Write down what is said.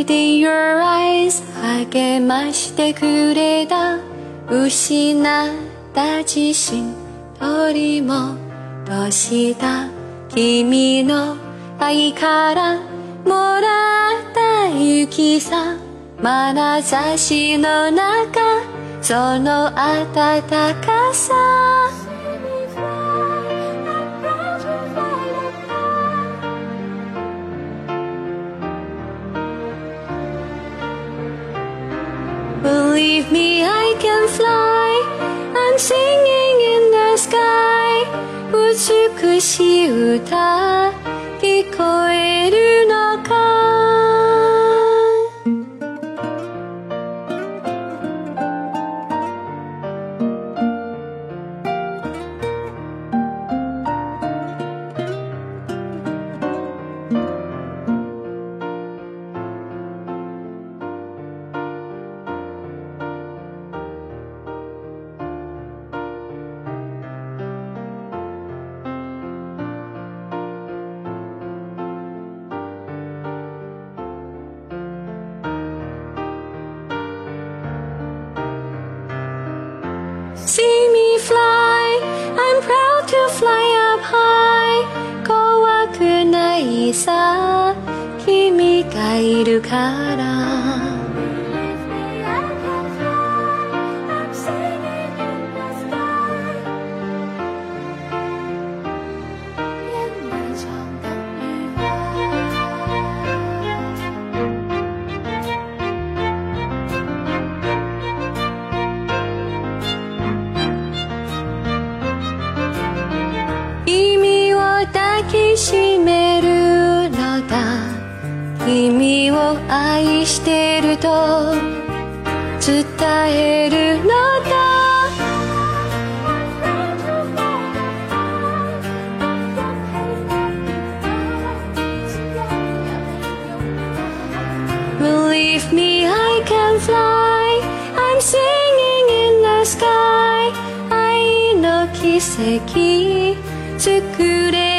light in your eyes 励ましてくれた失った自信取り戻した君の愛からもらった勇気さ眼差しの中その温かさBelieve me, I can fly. I'm singing in the sky. 美しい歌聞こえるのか。See me fly, I'm proud to fly up high 怖くないさ君がいるからしめるのだ君を愛してると伝えるのだBelieve me, I can fly I'm singing in the sky 愛の奇跡作れ